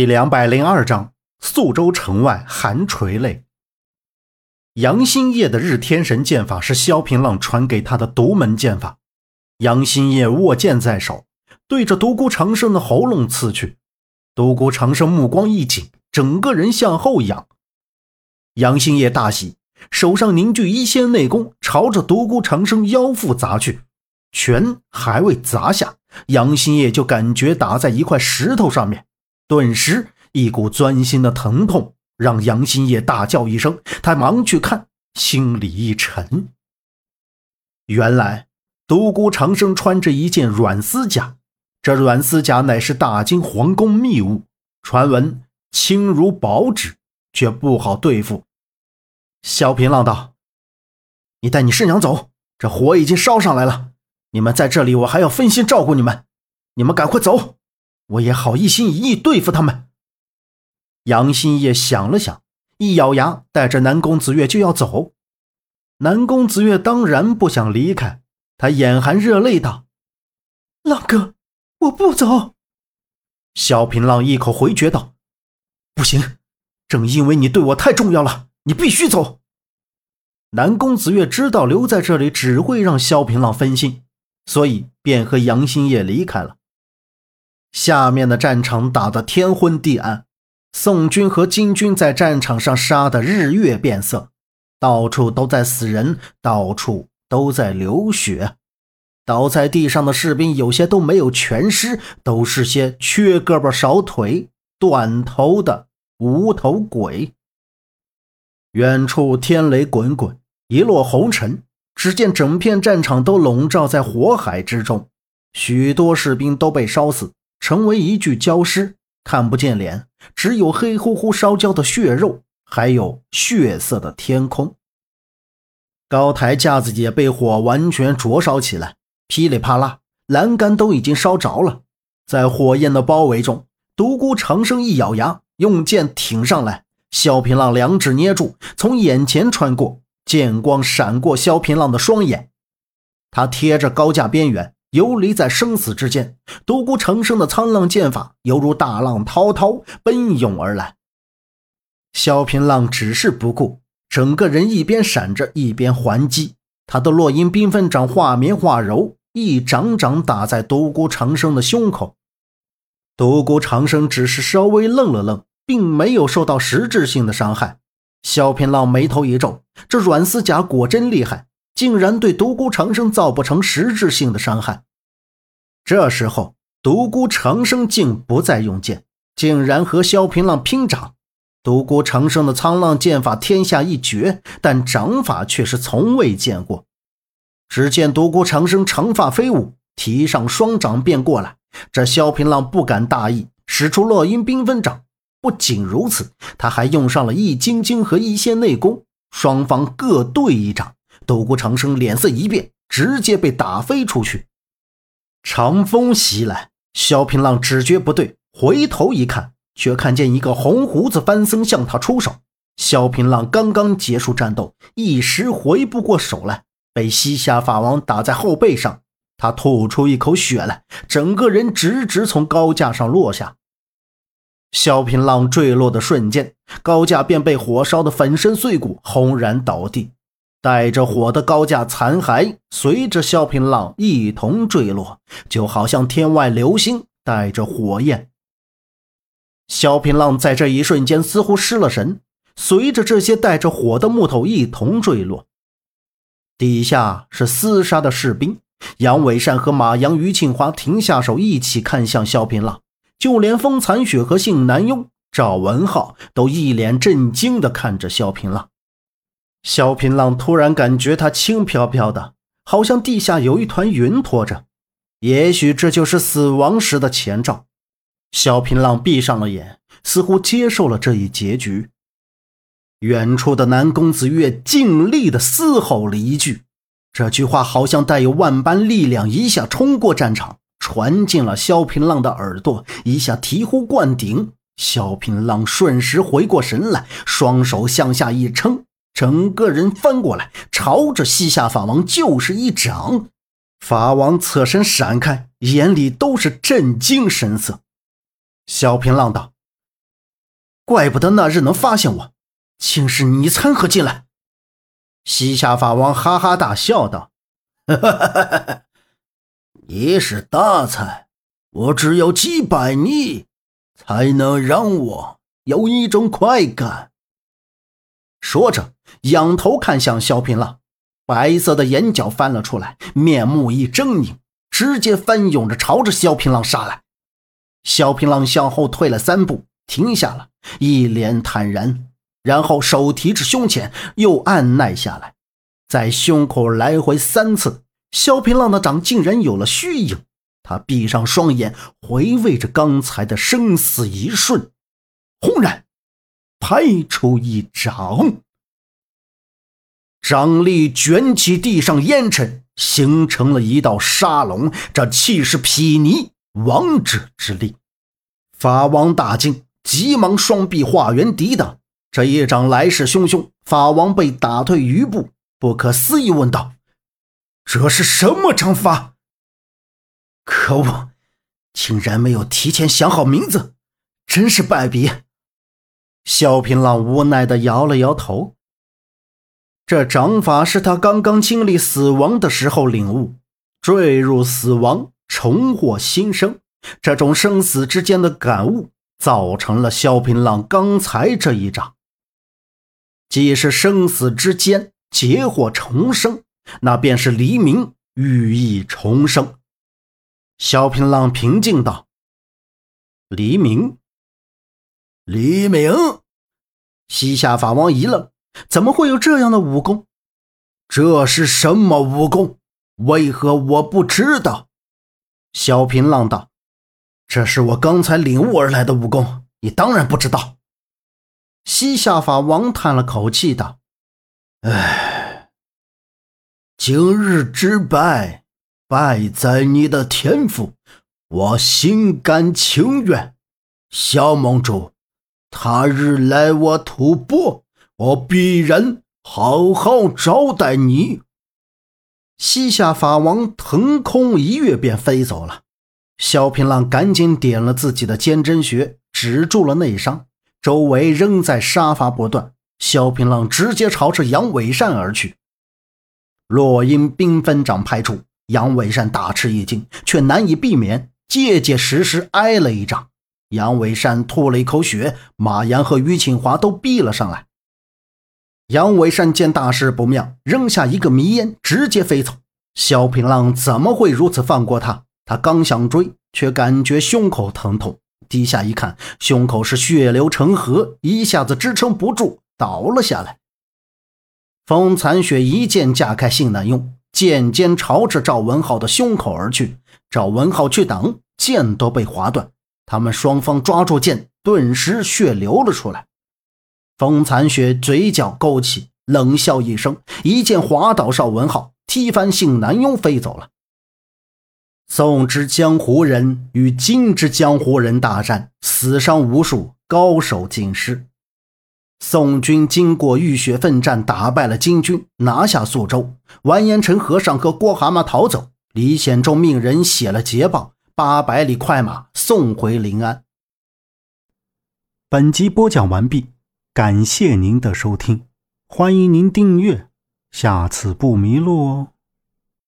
第202章宿州城外寒垂泪。杨新业的日天神剑法是萧平浪传给他的独门剑法。杨新业握剑在手，对着独孤长生的喉咙刺去。独孤长生目光一紧，整个人向后仰。杨新业大喜，手上凝聚一仙内功，朝着独孤长生腰腹砸去。拳还未砸下，杨新业就感觉打在一块石头上面，顿时一股钻心的疼痛让杨新业大叫一声，他忙去看，心里一沉。原来独孤长生穿着一件软丝甲，这软丝甲乃是大金皇宫秘物，传闻轻如薄纸，却不好对付。萧平浪道：“你带你师娘走，这火已经烧上来了，你们在这里我还要分心照顾你们，你们赶快走，我也好一心一意对付他们。”杨新业想了想，一咬牙，带着南宫子月就要走。南宫子月当然不想离开，他眼含热泪道：“浪哥，我不走。”萧平浪一口回绝道：“不行，正因为你对我太重要了，你必须走。”南宫子月知道留在这里只会让萧平浪分心，所以便和杨新业离开了。下面的战场打得天昏地暗，宋军和金军在战场上杀得日月变色，到处都在死人，到处都在流血，倒在地上的士兵有些都没有全尸，都是些缺胳膊少腿短头的无头鬼。远处天雷滚滚，一落红尘，只见整片战场都笼罩在火海之中，许多士兵都被烧死，成为一具焦尸，看不见脸，只有黑乎乎烧焦的血肉，还有血色的天空。高台架子也被火完全灼烧起来，噼里啪啦，栏杆都已经烧着了。在火焰的包围中，独孤长生一咬牙，用剑挺上来，萧平浪两指捏住，从眼前穿过，剑光闪过萧平浪的双眼。他贴着高架边缘，游离在生死之间，独孤长生的沧浪剑法犹如大浪滔滔奔涌而来。萧平浪只是不顾，整个人一边闪着一边还击，他的落英缤纷掌化绵化柔，一掌掌打在独孤长生的胸口。独孤长生只是稍微愣了愣，并没有受到实质性的伤害。萧平浪眉头一皱，这软丝甲果真厉害，竟然对独孤长生造不成实质性的伤害。这时候独孤长生竟不再用剑，竟然和萧平浪拼掌。独孤长生的沧浪剑法天下一绝，但掌法却是从未见过。只见独孤长生长发飞舞，提上双掌便过来，这萧平浪不敢大意，使出落英缤纷掌。不仅如此，他还用上了易筋经和一仙内功，双方各对一掌。独孤长生脸色一变，直接被打飞出去。长风袭来，萧平浪只觉不对，回头一看，却看见一个红胡子番僧向他出手。萧平浪刚刚结束战斗，一时回不过手来，被西夏法王打在后背上，他吐出一口血来，整个人直直从高架上落下。萧平浪坠落的瞬间，高架便被火烧得粉身碎骨，轰然倒地。带着火的高架残骸随着萧平浪一同坠落，就好像天外流星带着火焰。萧平浪在这一瞬间似乎失了神，随着这些带着火的木头一同坠落。底下是厮杀的士兵，杨伟善和马阳、于庆华停下手，一起看向萧平浪，就连风残雪和姓南雍、赵文浩都一脸震惊地看着萧平浪。萧平浪突然感觉他轻飘飘的，好像地下有一团云拖着，也许这就是死亡时的前兆。萧平浪闭上了眼，似乎接受了这一结局。远处的南宫子月尽力地嘶吼了一句，这句话好像带有万般力量，一下冲过战场，传进了萧平浪的耳朵，一下醍醐灌顶。萧平浪瞬时回过神来，双手向下一撑，整个人翻过来，朝着西夏法王就是一掌。法王侧身闪开，眼里都是震惊神色。萧平浪道：“怪不得那日能发现我，竟是你掺和进来。西夏法王哈哈大笑道：你是大才，我只有几百逆，才能让我有一种快感。说着仰头看向萧平浪，白色的眼角翻了出来，面目一狰狞，直接翻涌着朝着萧平浪杀来。萧平浪向后退了3步，停下了，一脸坦然，然后手提至胸前，又按捺下来，在胸口来回3次。萧平浪的掌竟然有了虚影，他闭上双眼，回味着刚才的生死一瞬，轰然拍出一掌，掌力卷起地上烟尘，形成了一道沙龙，这气势睥睨，王者之力。法王大惊，急忙双臂化圆抵挡，这一掌来势汹汹，法王被打退1步，不可思议问道：这是什么掌法？可恶，竟然没有提前想好名字，真是败笔。萧平浪无奈地摇了摇头，这掌法是他刚刚经历死亡的时候领悟，坠入死亡，重获新生，这种生死之间的感悟造成了萧平浪刚才这一掌。既是生死之间劫获重生，那便是黎明寓意重生。萧平浪平静道：黎明？黎明？西夏法王一愣，怎么会有这样的武功？这是什么武功？为何我不知道？萧平浪道：这是我刚才领悟而来的武功，你当然不知道。西夏法王叹了口气道：唉，今日之败，败在你的天赋，我心甘情愿。萧盟主，他日来我吐蕃，我必然好好招待你。西夏法王腾空一跃便飞走了。萧平浪赶紧点了自己的坚贞穴，止住了内伤，周围仍在杀伐不断。萧平浪直接朝着杨伟善而去。落英缤纷掌拍出，杨伟善大吃一惊，却难以避免，结结实实挨了一掌。杨伟善吐了一口血，马岩和于庆华都逼了上来。杨伟善见大事不妙，扔下一个迷烟，直接飞走。萧平浪怎么会如此放过他？他刚想追，却感觉胸口疼痛，低下一看，胸口是血流成河，一下子支撑不住，倒了下来。风残雪一剑架开性难用，剑尖朝着赵文浩的胸口而去，赵文浩去挡，剑都被划断。他们双方抓住剑，顿时血流了出来。风残雪嘴角勾起，冷笑一声，一剑划倒邵文浩，踢翻性南庸飞走了。宋之江湖人与金之江湖人大战，死伤无数，高手尽失。宋军经过浴血奋战，打败了金军，拿下宿州。完颜陈和尚和郭蛤蟆逃走，李显周命人写了捷报，800里快马送回临安。本集播讲完毕，感谢您的收听，欢迎您订阅，下次不迷路哦。